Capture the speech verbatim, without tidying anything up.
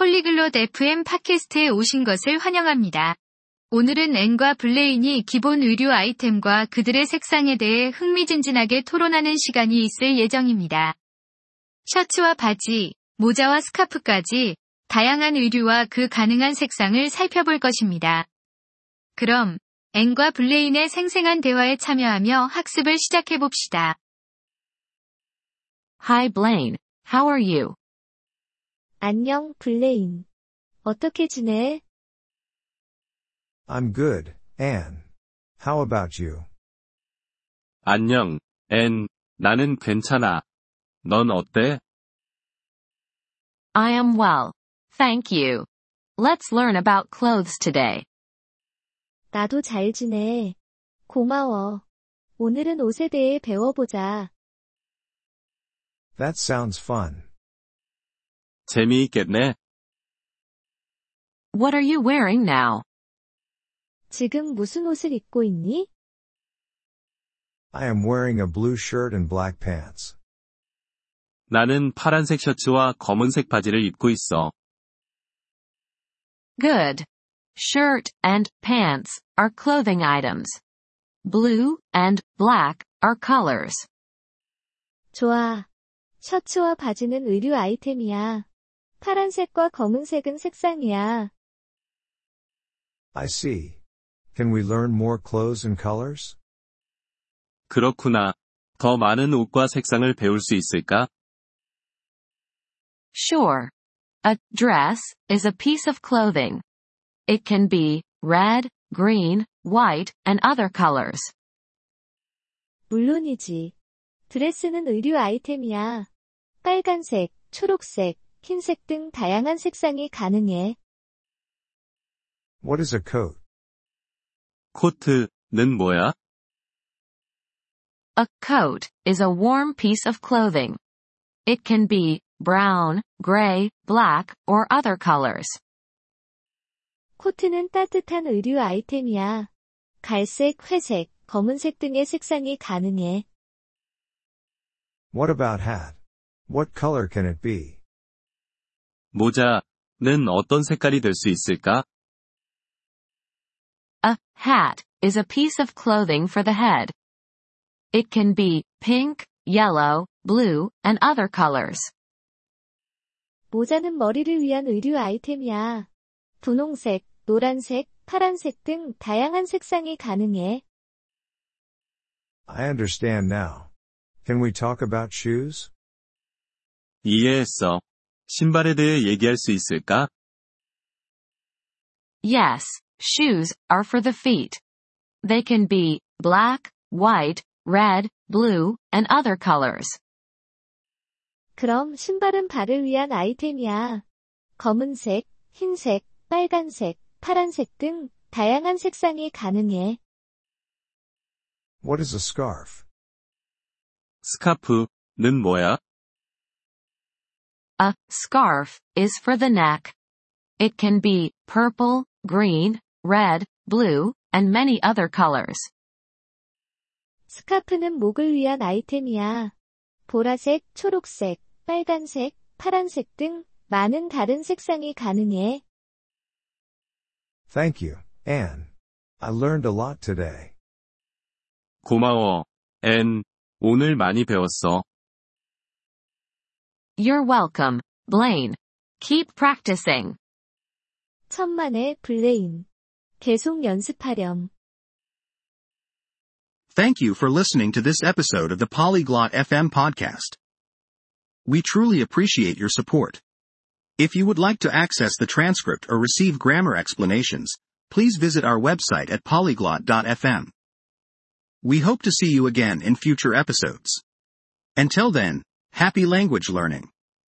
폴리글롯 에프엠 팟캐스트에 오신 것을 환영합니다. 오늘은 앤과 블레인이 기본 의류 아이템과 그들의 색상에 대해 흥미진진하게 토론하는 시간이 있을 예정입니다. 셔츠와 바지, 모자와 스카프까지 다양한 의류와 그 가능한 색상을 살펴볼 것입니다. 그럼 앤과 블레인의 생생한 대화에 참여하며 학습을 시작해 봅시다. Hi Blaine, how are you? 안녕, 블레인. 어떻게 지내? I'm good, Anne. How about you? 안녕, 앤. 나는 괜찮아. 넌 어때? I am well. Thank you. Let's learn about clothes today. 나도 잘 지내. 고마워. 오늘은 옷에 대해 배워보자. That sounds fun. 재미있겠네. What are you wearing now? 지금 무슨 옷을 입고 있니? I am wearing a blue shirt and black pants. 나는 파란색 셔츠와 검은색 바지를 입고 있어. Good. Shirt and pants are clothing items. Blue and black are colors. 좋아. 셔츠와 바지는 의류 아이템이야. 파란색과 검은색은 색상이야. I see. Can we learn more clothes and colors? 그렇구나. 더 많은 옷과 색상을 배울 수 있을까? Sure. A dress is a piece of clothing. It can be red, green, white, and other colors. 물론이지. 드레스는 의류 아이템이야. 빨간색, 초록색, 흰색 등 다양한 색상이 가능해. What is a coat? 코트는 뭐야? A coat is a warm piece of clothing. It can be brown, gray, black, or other colors. 코트는 따뜻한 의류 아이템이야. 갈색, 회색, 검은색 등의 색상이 가능해. What about hat? What color can it be? 모자는 어떤 색깔이 될 수 있을까? A hat is a piece of clothing for the head. It can be pink, yellow, blue, and other colors. 모자는 머리를 위한 의류 아이템이야. 분홍색, 노란색, 파란색 등 다양한 색상이 가능해. I understand now. Can we talk about shoes? 이해했어. 신발에 대해 얘기할 수 있을까? Yes, shoes are for the feet. They can be black, white, red, blue, and other colors. 그럼 신발은 발을 위한 아이템이야. 검은색, 흰색, 빨간색, 파란색 등 다양한 색상이 가능해. What is a scarf? 스카프는 뭐야? A scarf is for the neck. It can be purple, green, red, blue, and many other colors. 스카프는 목을 위한 아이템이야. 보라색, 초록색, 빨간색, 파란색 등 많은 다른 색상이 가능해. Thank you, Anne. I learned a lot today. 고마워, 앤. 오늘 많이 배웠어. You're welcome, Blaine. Keep practicing. 천만에, 블레인. 계속 연습하렴. Thank you for listening to this episode of the Polyglot F M podcast. We truly appreciate your support. If you would like to access the transcript or receive grammar explanations, please visit our website at polyglot dot f m. We hope to see you again in future episodes. Until then, happy language learning.